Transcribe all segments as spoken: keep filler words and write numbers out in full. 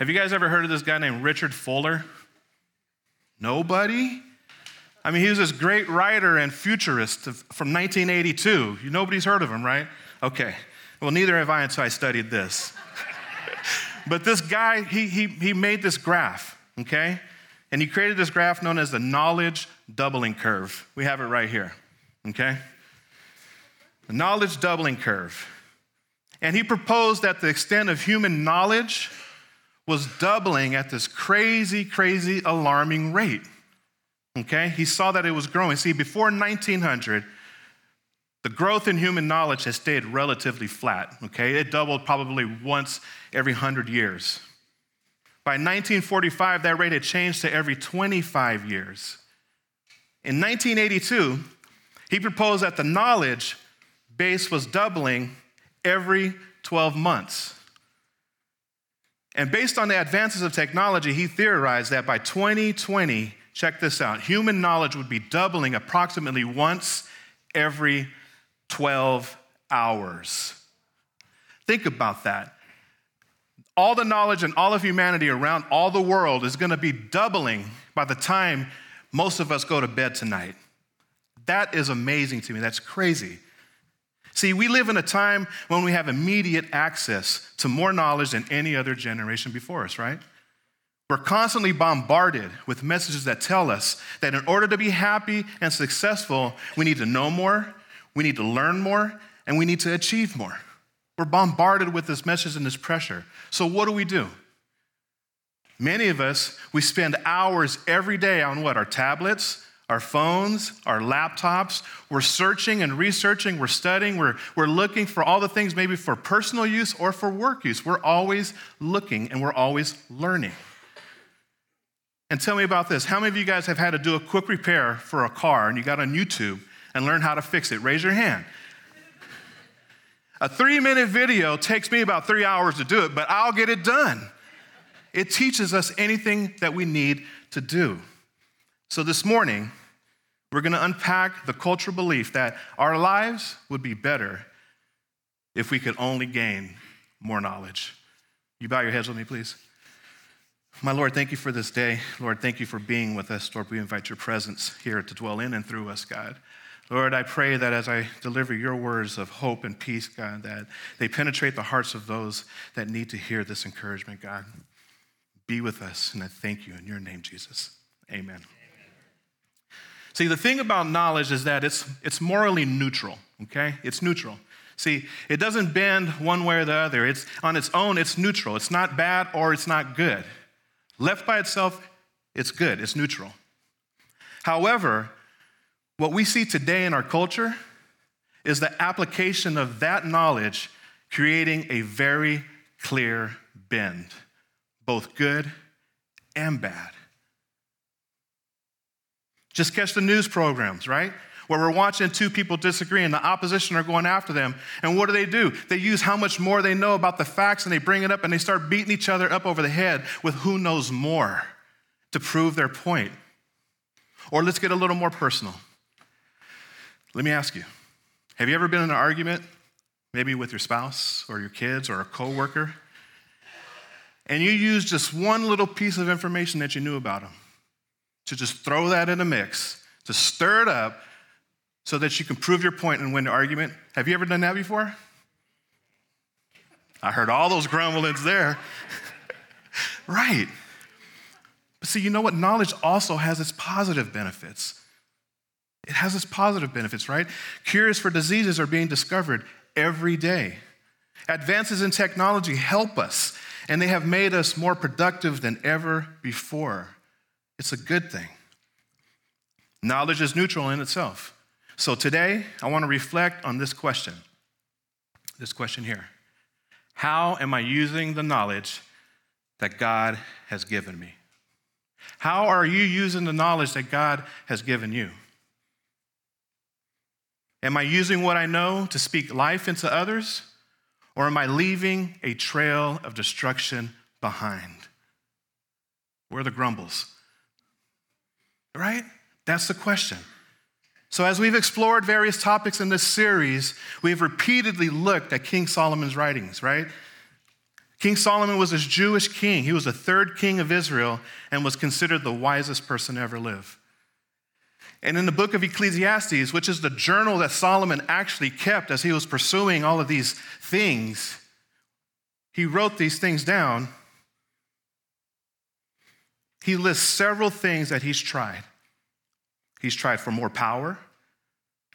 Have you guys ever heard of this guy named Richard Fuller? Nobody? I mean, he was this great writer and futurist from nineteen eighty-two. Nobody's heard of him, right? Okay. Well, neither have I until I studied this. But this guy, he, he, he made this graph, okay? And he created this graph known as the knowledge doubling curve. We have it right here, okay? The knowledge doubling curve. And he proposed that the extent of human knowledge was doubling at this crazy, crazy, alarming rate, okay? He saw that it was growing. See, before nineteen hundred, the growth in human knowledge has stayed relatively flat, okay? It doubled probably once every one hundred years. By nineteen forty-five, that rate had changed to every twenty-five years. In nineteen eighty-two, he proposed that the knowledge base was doubling every twelve months. And based on the advances of technology, he theorized that by twenty twenty, check this out, human knowledge would be doubling approximately once every twelve hours. Think about that. All the knowledge and all of humanity around all the world is going to be doubling by the time most of us go to bed tonight. That is amazing to me. That's crazy. See, we live in a time when we have immediate access to more knowledge than any other generation before us, right? We're constantly bombarded with messages that tell us that in order to be happy and successful, we need to know more, we need to learn more, and we need to achieve more. We're bombarded with this message and this pressure. So what do we do? Many of us, we spend hours every day on what? Our tablets, our phones, our laptops. We're searching and researching, we're studying, we're, we're looking for all the things maybe for personal use or for work use. We're always looking and we're always learning. And tell me about this. How many of you guys have had to do a quick repair for a car and you got on YouTube and learned how to fix it? Raise your hand. A three-minute video takes me about three hours to do it, but I'll get it done. It teaches us anything that we need to do. So this morning, we're going to unpack the cultural belief that our lives would be better if we could only gain more knowledge. You bow your heads with me, please. My Lord, thank you for this day. Lord, thank you for being with us. Lord, we invite your presence here to dwell in and through us, God. Lord, I pray that as I deliver your words of hope and peace, God, that they penetrate the hearts of those that need to hear this encouragement, God. Be with us, and I thank you in your name, Jesus. Amen. Amen. See, the thing about knowledge is that it's it's morally neutral, okay? It's neutral. See, it doesn't bend one way or the other. It's on its own, it's neutral. It's not bad or it's not good. Left by itself, it's good, it's neutral. However, what we see today in our culture is the application of that knowledge creating a very clear bend, both good and bad. Just catch the news programs, right? Where we're watching two people disagree and the opposition are going after them. And what do they do? They use how much more they know about the facts and they bring it up and they start beating each other up over the head with who knows more to prove their point. Or let's get a little more personal. Let me ask you, have you ever been in an argument, maybe with your spouse or your kids or a coworker, and you used just one little piece of information that you knew about them to just throw that in the mix, to stir it up, so that you can prove your point and win the argument? Have you ever done that before? I heard all those grumblings there. Right. But see, you know what? Knowledge also has its positive benefits. It has its positive benefits, right? Cures for diseases are being discovered every day. Advances in technology help us, and they have made us more productive than ever before. It's a good thing. Knowledge is neutral in itself. So today, I want to reflect on this question, this question here. How am I using the knowledge that God has given me? How are you using the knowledge that God has given you? Am I using what I know to speak life into others, or am I leaving a trail of destruction behind? Where are the grumbles? Right? That's the question. So as we've explored various topics in this series, we've repeatedly looked at King Solomon's writings, right? King Solomon was a Jewish king. He was the third king of Israel and was considered the wisest person to ever live. And in the book of Ecclesiastes, which is the journal that Solomon actually kept as he was pursuing all of these things, he wrote these things down. He lists several things that he's tried. He's tried for more power,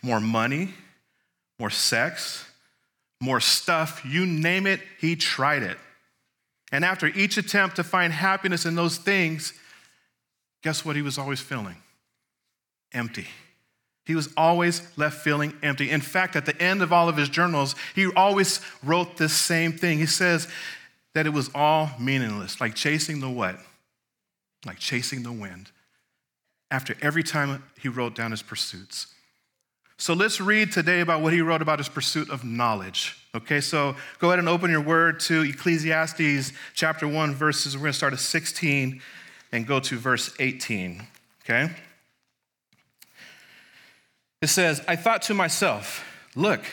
more money, more sex, more stuff. You name it, he tried it. And after each attempt to find happiness in those things, guess what he was always feeling? Empty. He was always left feeling empty. In fact, at the end of all of his journals, he always wrote this same thing. He says that it was all meaningless, like chasing the what? Like chasing the wind. After every time he wrote down his pursuits. So let's read today about what he wrote about his pursuit of knowledge. Okay, so go ahead and open your word to Ecclesiastes chapter one, verses, we're going to start at sixteen and go to verse eighteen, okay? It says, I thought to myself, look,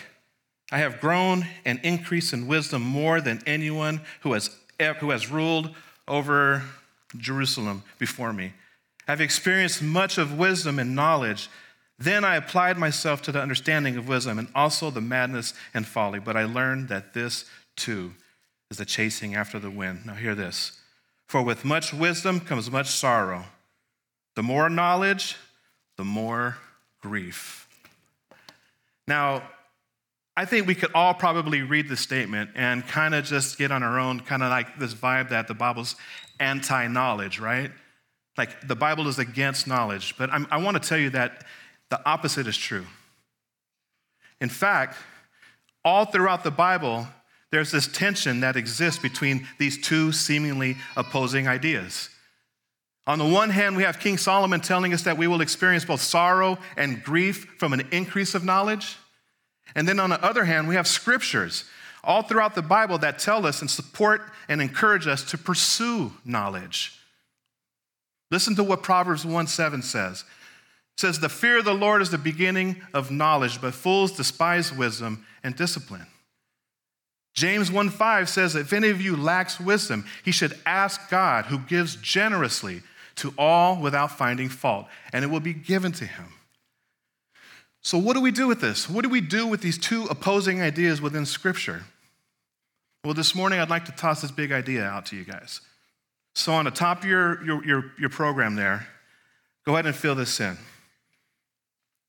I have grown and increased in wisdom more than anyone who has who has ruled over Jerusalem before me. I've experienced much of wisdom and knowledge. Then I applied myself to the understanding of wisdom and also the madness and folly. But I learned that this too is the chasing after the wind. Now hear this. For with much wisdom comes much sorrow. The more knowledge, the more grief. Now, I think we could all probably read this statement and kind of just get on our own, kind of like this vibe that the Bible's anti-knowledge, right? Like the Bible is against knowledge. But I'm, I want to tell you that the opposite is true. In fact, all throughout the Bible, there's this tension that exists between these two seemingly opposing ideas. On the one hand, we have King Solomon telling us that we will experience both sorrow and grief from an increase of knowledge. And then on the other hand, we have scriptures all throughout the Bible that tell us and support and encourage us to pursue knowledge. Listen to what Proverbs one seven says. It says, the fear of the Lord is the beginning of knowledge, but fools despise wisdom and discipline. James one five says, if any of you lacks wisdom, he should ask God, who gives generously to all without finding fault, and it will be given to him. So what do we do with this? What do we do with these two opposing ideas within Scripture? Well, this morning I'd like to toss this big idea out to you guys. So on the top of your, your, your, your program there, go ahead and fill this in.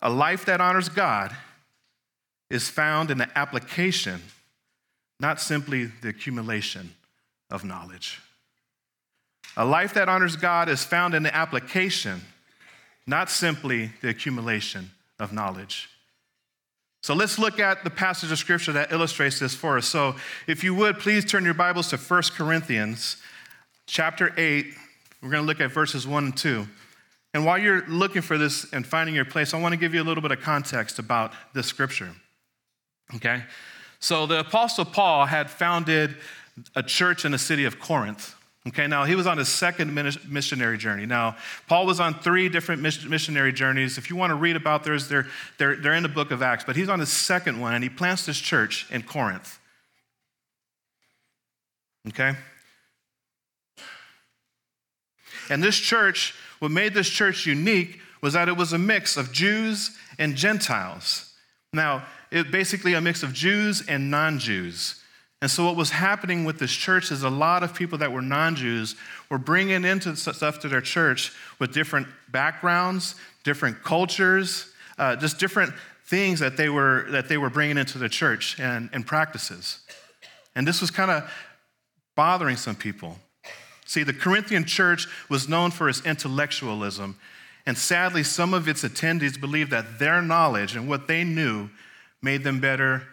A life that honors God is found in the application, not simply the accumulation of knowledge. A life that honors God is found in the application, not simply the accumulation of knowledge. So let's look at the passage of Scripture that illustrates this for us. So if you would, please turn your Bibles to First Corinthians chapter eight. We're going to look at verses one and two. And while you're looking for this and finding your place, I want to give you a little bit of context about this Scripture, okay? So the Apostle Paul had founded a church in the city of Corinth. Okay, now he was on his second missionary journey. Now, Paul was on three different missionary journeys. If you want to read about those, they're, they're, they're in the book of Acts. But he's on his second one, and he plants this church in Corinth. Okay? And this church, what made this church unique was that it was a mix of Jews and Gentiles. Now, it basically a mix of Jews and non-Jews. And so what was happening with this church is a lot of people that were non-Jews were bringing into stuff to their church with different backgrounds, different cultures, uh, just different things that they were that they were bringing into the church and, and practices. And this was kind of bothering some people. See, the Corinthian church was known for its intellectualism. And sadly, some of its attendees believed that their knowledge and what they knew made them better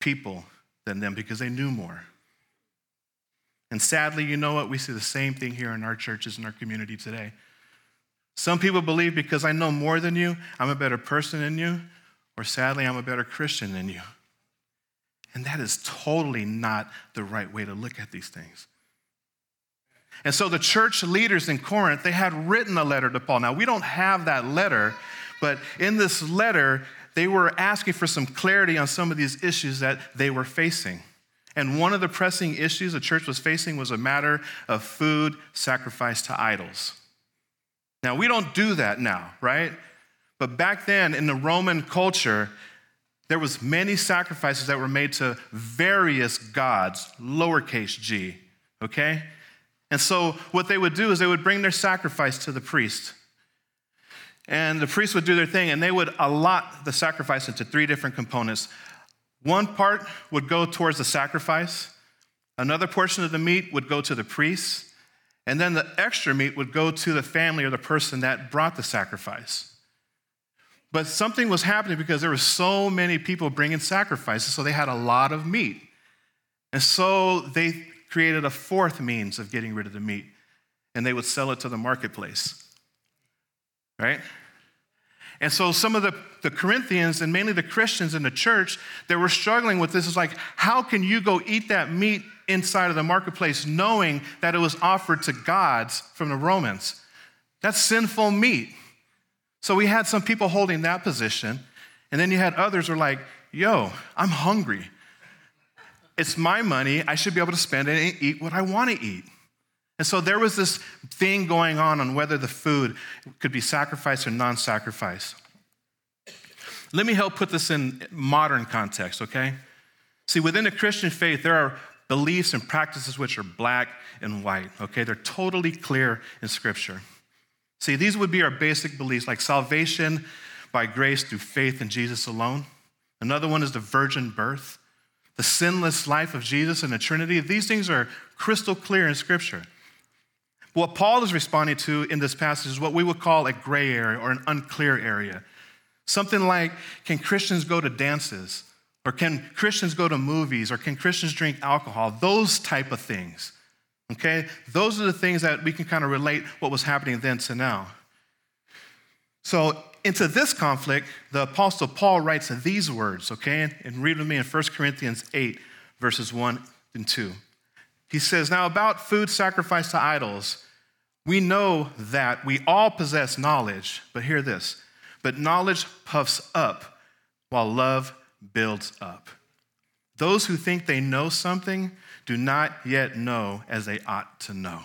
people than them because they knew more. And sadly, you know what? We see the same thing here in our churches and our community today. Some people believe because I know more than you, I'm a better person than you, or sadly, I'm a better Christian than you. And that is totally not the right way to look at these things. And so the church leaders in Corinth, they had written a letter to Paul. Now, we don't have that letter, but in this letter, they were asking for some clarity on some of these issues that they were facing. And one of the pressing issues the church was facing was a matter of food sacrificed to idols. Now, we don't do that now, right? But back then in the Roman culture, there was many sacrifices that were made to various gods, lowercase g, okay? And so what they would do is they would bring their sacrifice to the priest. And the priest would do their thing, and they would allot the sacrifice into three different components. One part would go towards the sacrifice. Another portion of the meat would go to the priest. And then the extra meat would go to the family or the person that brought the sacrifice. But something was happening because there were so many people bringing sacrifices, so they had a lot of meat. And so they created a fourth means of getting rid of the meat, and they would sell it to the marketplace, right? And so some of the, the Corinthians and mainly the Christians in the church that were struggling with this is like, how can you go eat that meat inside of the marketplace knowing that it was offered to gods from the Romans? That's sinful meat. So we had some people holding that position, and then you had others who were like, yo, I'm hungry. It's my money. I should be able to spend it and eat what I want to eat. And so there was this thing going on on whether the food could be sacrificed or non-sacrificed. Let me help put this in modern context, okay? See, within the Christian faith, there are beliefs and practices which are black and white, okay? They're totally clear in Scripture. See, these would be our basic beliefs, like salvation by grace through faith in Jesus alone. Another one is the virgin birth, the sinless life of Jesus and the Trinity. These things are crystal clear in Scripture. What Paul is responding to in this passage is what we would call a gray area or an unclear area. Something like, can Christians go to dances? Or can Christians go to movies? Or can Christians drink alcohol? Those type of things, okay? Those are the things that we can kind of relate what was happening then to now. So into this conflict, the Apostle Paul writes these words, okay? And read with me in First Corinthians eight, verses one and two. He says, now about food sacrificed to idols, we know that we all possess knowledge, but hear this, but knowledge puffs up while love builds up. Those who think they know something do not yet know as they ought to know.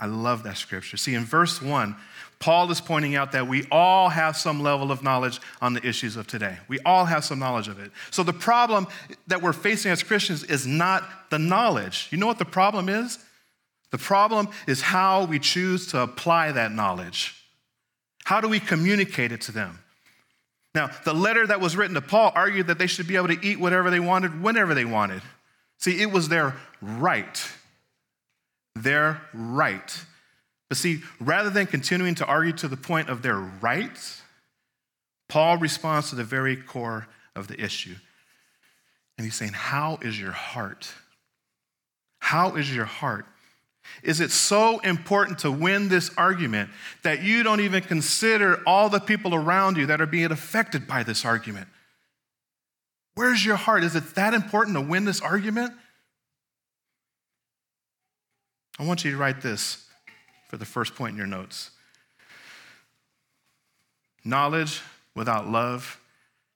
I love that scripture. See, in verse one, Paul is pointing out that we all have some level of knowledge on the issues of today. We all have some knowledge of it. So the problem that we're facing as Christians is not the knowledge. You know what the problem is? The problem is how we choose to apply that knowledge. How do we communicate it to them? Now, the letter that was written to Paul argued that they should be able to eat whatever they wanted, whenever they wanted. See, it was their right. Their right. But see, rather than continuing to argue to the point of their rights, Paul responds to the very core of the issue. And he's saying, how is your heart? How is your heart? Is it so important to win this argument that you don't even consider all the people around you that are being affected by this argument? Where's your heart? Is it that important to win this argument? I want you to write this for the first point in your notes. Knowledge without love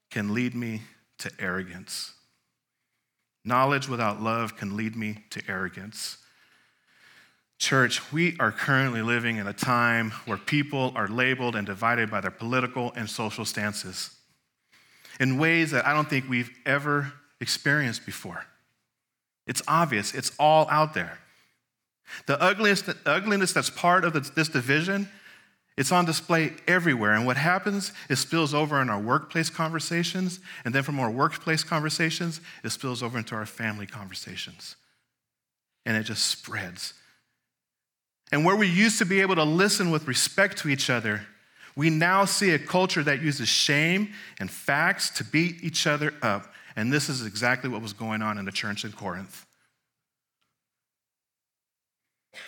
can lead me to arrogance. Knowledge without love can lead me to arrogance. Church, we are currently living in a time where people are labeled and divided by their political and social stances in ways that I don't think we've ever experienced before. It's obvious. It's all out there. The ugliest, the ugliness that's part of this division, it's on display everywhere. And what happens is spills over in our workplace conversations, and then from our workplace conversations, it spills over into our family conversations. And it just spreads. And where we used to be able to listen with respect to each other, we now see a culture that uses shame and facts to beat each other up. And this is exactly what was going on in the church in Corinth.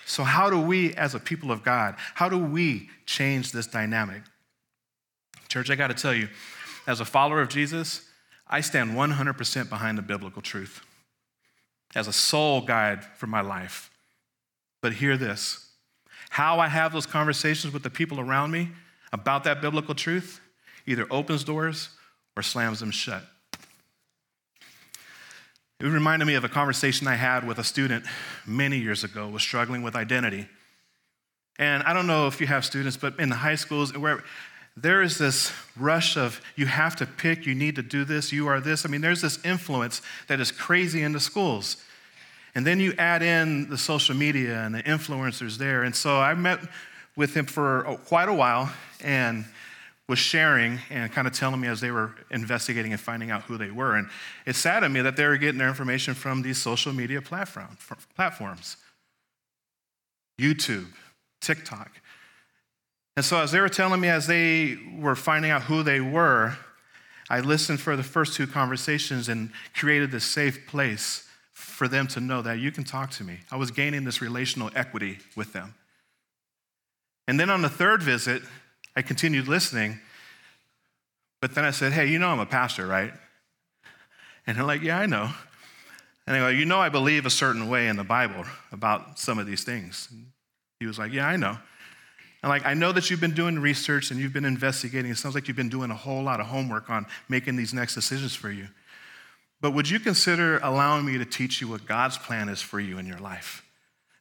So how do we, as a people of God, how do we change this dynamic? Church, I got to tell you, as a follower of Jesus, I stand one hundred percent behind the biblical truth as a sole guide for my life. But hear this, how I have those conversations with the people around me about that biblical truth either opens doors or slams them shut. It reminded me of a conversation I had with a student many years ago who was struggling with identity. And I don't know if you have students, but in the high schools, where there is this rush of you have to pick, you need to do this, you are this. I mean, there's this influence that is crazy in the schools. And then you add in the social media and the influencers there. And so I met with him for quite a while and was sharing and kind of telling me as they were investigating and finding out who they were. And it saddened me that they were getting their information from these social media platform, platforms, YouTube, TikTok. And so as they were telling me, as they were finding out who they were, I listened for the first two conversations and created this safe place for them to know that you can talk to me. I was gaining this relational equity with them. And then on the third visit, I continued listening, but then I said, hey, you know I'm a pastor, right? And they're like, yeah, I know. And I go, you know I believe a certain way in the Bible about some of these things. And he was like, yeah, I know. And like, I know that you've been doing research and you've been investigating. It sounds like you've been doing a whole lot of homework on making these next decisions for you. But would you consider allowing me to teach you what God's plan is for you in your life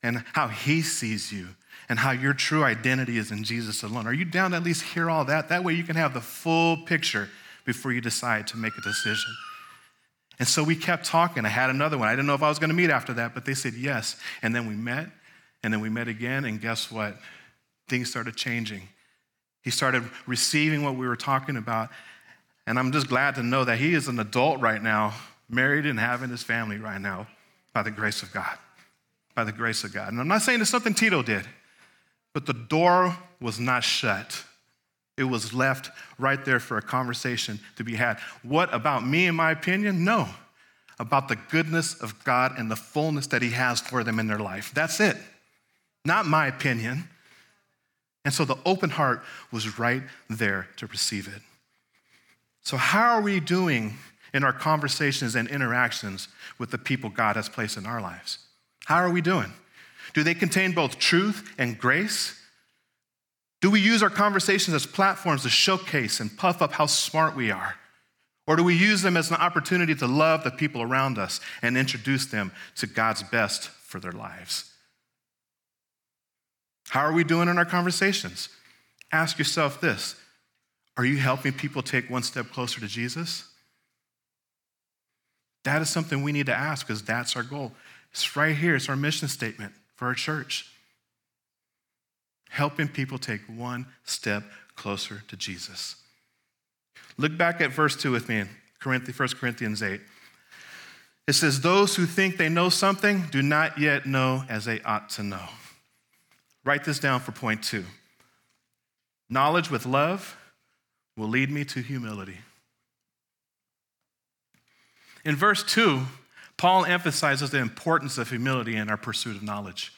and how he sees you? And how your true identity is in Jesus alone. Are you down to at least hear all that? That way you can have the full picture before you decide to make a decision. And so we kept talking. I had another one. I didn't know if I was going to meet after that, but they said yes. And then we met, and then we met again, and guess what? Things started changing. He started receiving what we were talking about, and I'm just glad to know that he is an adult right now, married and having his family right now, by the grace of God, by the grace of God. And I'm not saying it's something Tito did. But the door was not shut. It was left right there for a conversation to be had. What about me and my opinion? No. About the goodness of God and the fullness that he has for them in their life. That's it. Not my opinion. And so the open heart was right there to receive it. So how are we doing in our conversations and interactions with the people God has placed in our lives? How are we doing? Do they contain both truth and grace? Do we use our conversations as platforms to showcase and puff up how smart we are? Or do we use them as an opportunity to love the people around us and introduce them to God's best for their lives? How are we doing in our conversations? Ask yourself this. Are you helping people take one step closer to Jesus? That is something we need to ask because that's our goal. It's right here. It's our mission statement. For our church, helping people take one step closer to Jesus. Look back at verse two with me in First Corinthians eight. It says, those who think they know something do not yet know as they ought to know. Write this down for point two. Knowledge with love will lead me to humility. In verse two, Paul emphasizes the importance of humility in our pursuit of knowledge.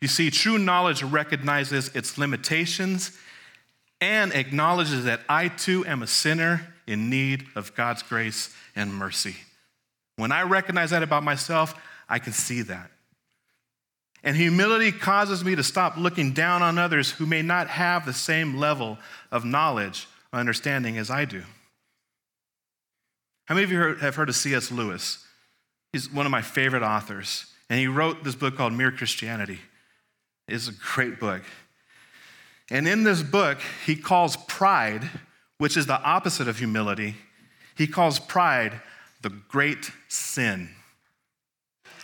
You see, true knowledge recognizes its limitations and acknowledges that I too am a sinner in need of God's grace and mercy. When I recognize that about myself, I can see that. And humility causes me to stop looking down on others who may not have the same level of knowledge or understanding as I do. How many of you have heard of C S Lewis? He's one of my favorite authors, and he wrote this book called Mere Christianity. It's a great book. And in this book, he calls pride, which is the opposite of humility, he calls pride the great sin.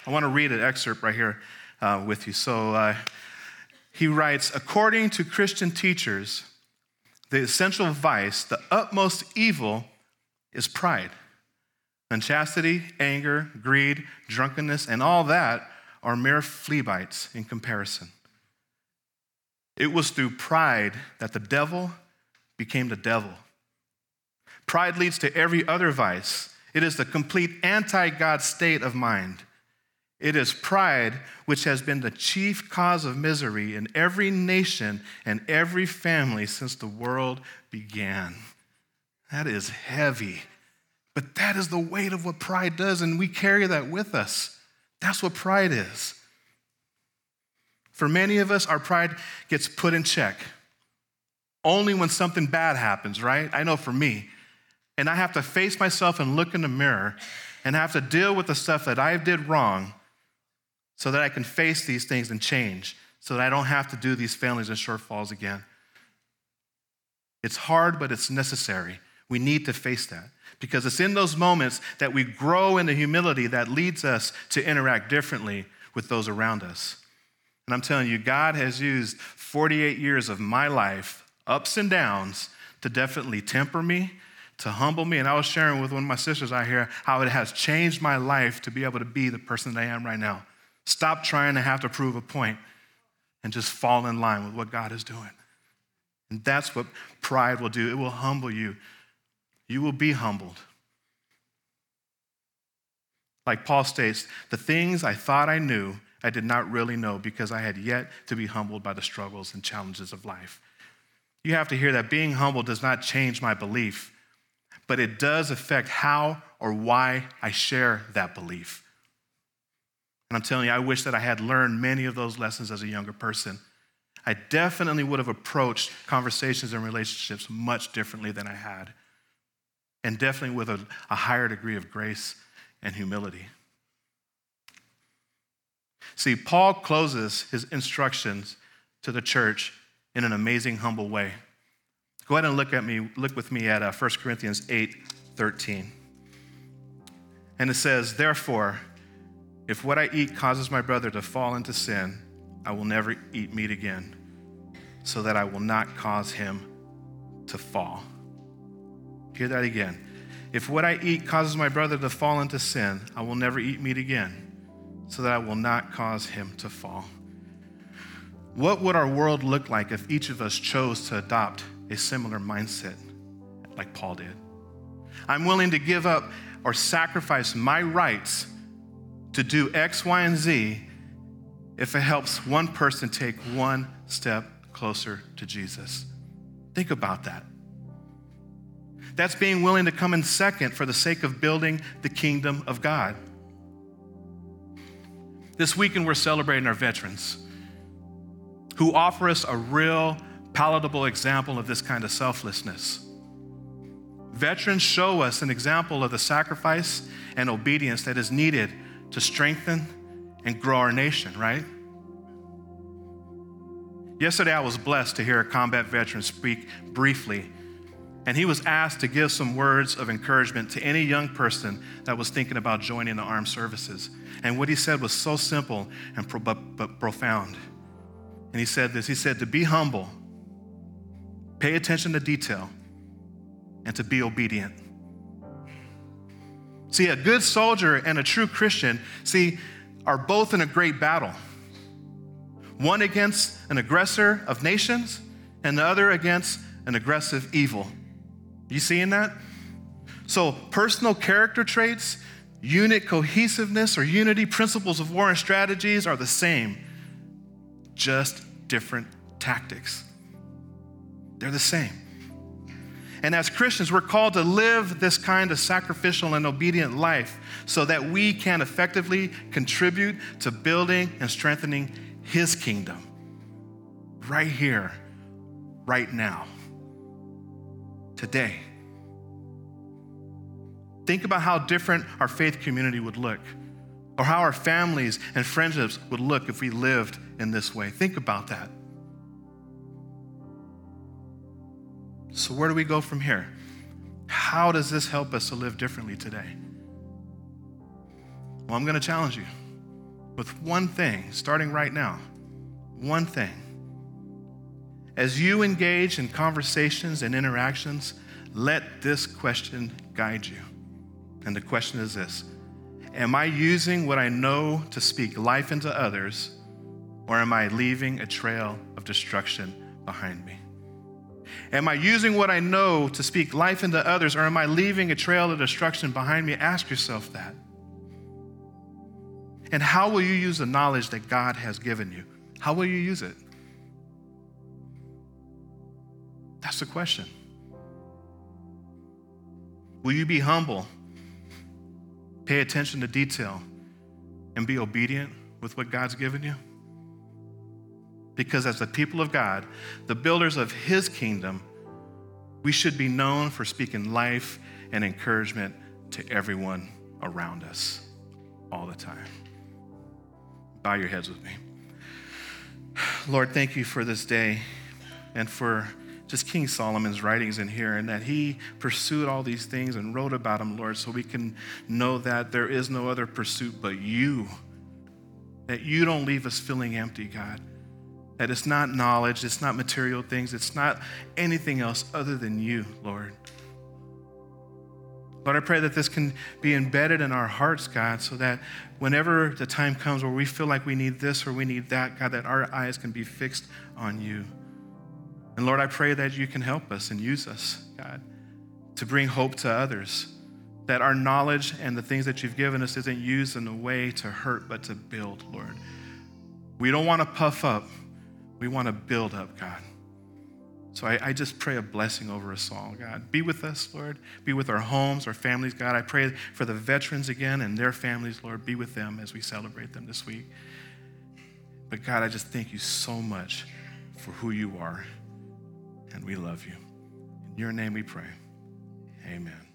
I want to read an excerpt right here uh, with you. So uh, he writes, according to Christian teachers, the essential vice, the utmost evil, is pride. Unchastity, anger, greed, drunkenness, and all that are mere flea bites in comparison. It was through pride that the devil became the devil. Pride leads to every other vice. It is the complete anti-God state of mind. It is pride which has been the chief cause of misery in every nation and every family since the world began. That is heavy. But that is the weight of what pride does, and we carry that with us. That's what pride is. For many of us, our pride gets put in check only when something bad happens, right? I know for me. And I have to face myself and look in the mirror and have to deal with the stuff that I did wrong so that I can face these things and change, so that I don't have to do these failings and shortfalls again. It's hard, but it's necessary. We need to face that, because it's in those moments that we grow in the humility that leads us to interact differently with those around us. And I'm telling you, God has used forty-eight years of my life, ups and downs, to definitely temper me, to humble me. And I was sharing with one of my sisters out here how it has changed my life to be able to be the person that I am right now. Stop trying to have to prove a point and just fall in line with what God is doing. And that's what pride will do. It will humble you. You will be humbled. Like Paul states, the things I thought I knew, I did not really know, because I had yet to be humbled by the struggles and challenges of life. You have to hear that being humble does not change my belief, but it does affect how or why I share that belief. And I'm telling you, I wish that I had learned many of those lessons as a younger person. I definitely would have approached conversations and relationships much differently than I had, and definitely with a, a higher degree of grace and humility. See, Paul closes his instructions to the church in an amazing, humble way. Go ahead and look at me, look with me at uh, First Corinthians eight thirteen. And it says, "Therefore, if what I eat causes my brother to fall into sin, I will never eat meat again, so that I will not cause him to fall." Hear that again. If what I eat causes my brother to fall into sin, I will never eat meat again, so that I will not cause him to fall. What would our world look like if each of us chose to adopt a similar mindset like Paul did? I'm willing to give up or sacrifice my rights to do X, Y, and Z if it helps one person take one step closer to Jesus. Think about that. That's being willing to come in second for the sake of building the kingdom of God. This weekend, we're celebrating our veterans who offer us a real, palatable example of this kind of selflessness. Veterans show us an example of the sacrifice and obedience that is needed to strengthen and grow our nation, right? Yesterday, I was blessed to hear a combat veteran speak briefly, and he was asked to give some words of encouragement to any young person that was thinking about joining the armed services. And what he said was so simple and pro- but profound. And he said this, he said, to be humble, pay attention to detail, and to be obedient. See, a good soldier and a true Christian, see, are both in a great battle. One against an aggressor of nations, and the other against an aggressive evil. You seeing that? So personal character traits, unit cohesiveness or unity, principles of war and strategies are the same, just different tactics. They're the same. And as Christians, we're called to live this kind of sacrificial and obedient life so that we can effectively contribute to building and strengthening His kingdom right here, right now, today. Think about how different our faith community would look, or how our families and friendships would look if we lived in this way. Think about that. So where do we go from here? How does this help us to live differently today? Well, I'm gonna challenge you with one thing, starting right now. One thing. As you engage in conversations and interactions, let this question guide you. And the question is this: am I using what I know to speak life into others, or am I leaving a trail of destruction behind me? Am I using what I know to speak life into others, or am I leaving a trail of destruction behind me? Ask yourself that. And how will you use the knowledge that God has given you? How will you use it? That's the question. Will you be humble, pay attention to detail, and be obedient with what God's given you? Because as the people of God, the builders of His kingdom, we should be known for speaking life and encouragement to everyone around us all the time. Bow your heads with me. Lord, thank you for this day and for just King Solomon's writings in here, and that he pursued all these things and wrote about them, Lord, so we can know that there is no other pursuit but you, that you don't leave us feeling empty, God, that it's not knowledge, it's not material things, it's not anything else other than you, Lord. Lord, I pray that this can be embedded in our hearts, God, so that whenever the time comes where we feel like we need this or we need that, God, that our eyes can be fixed on you. And Lord, I pray that you can help us and use us, God, to bring hope to others, that our knowledge and the things that you've given us isn't used in a way to hurt, but to build, Lord. We don't want to puff up. We want to build up, God. So I, I just pray a blessing over us all, God. Be with us, Lord. Be with our homes, our families, God. I pray for the veterans again and their families, Lord. Be with them as we celebrate them this week. But God, I just thank you so much for who you are. And we love you. In your name we pray. Amen.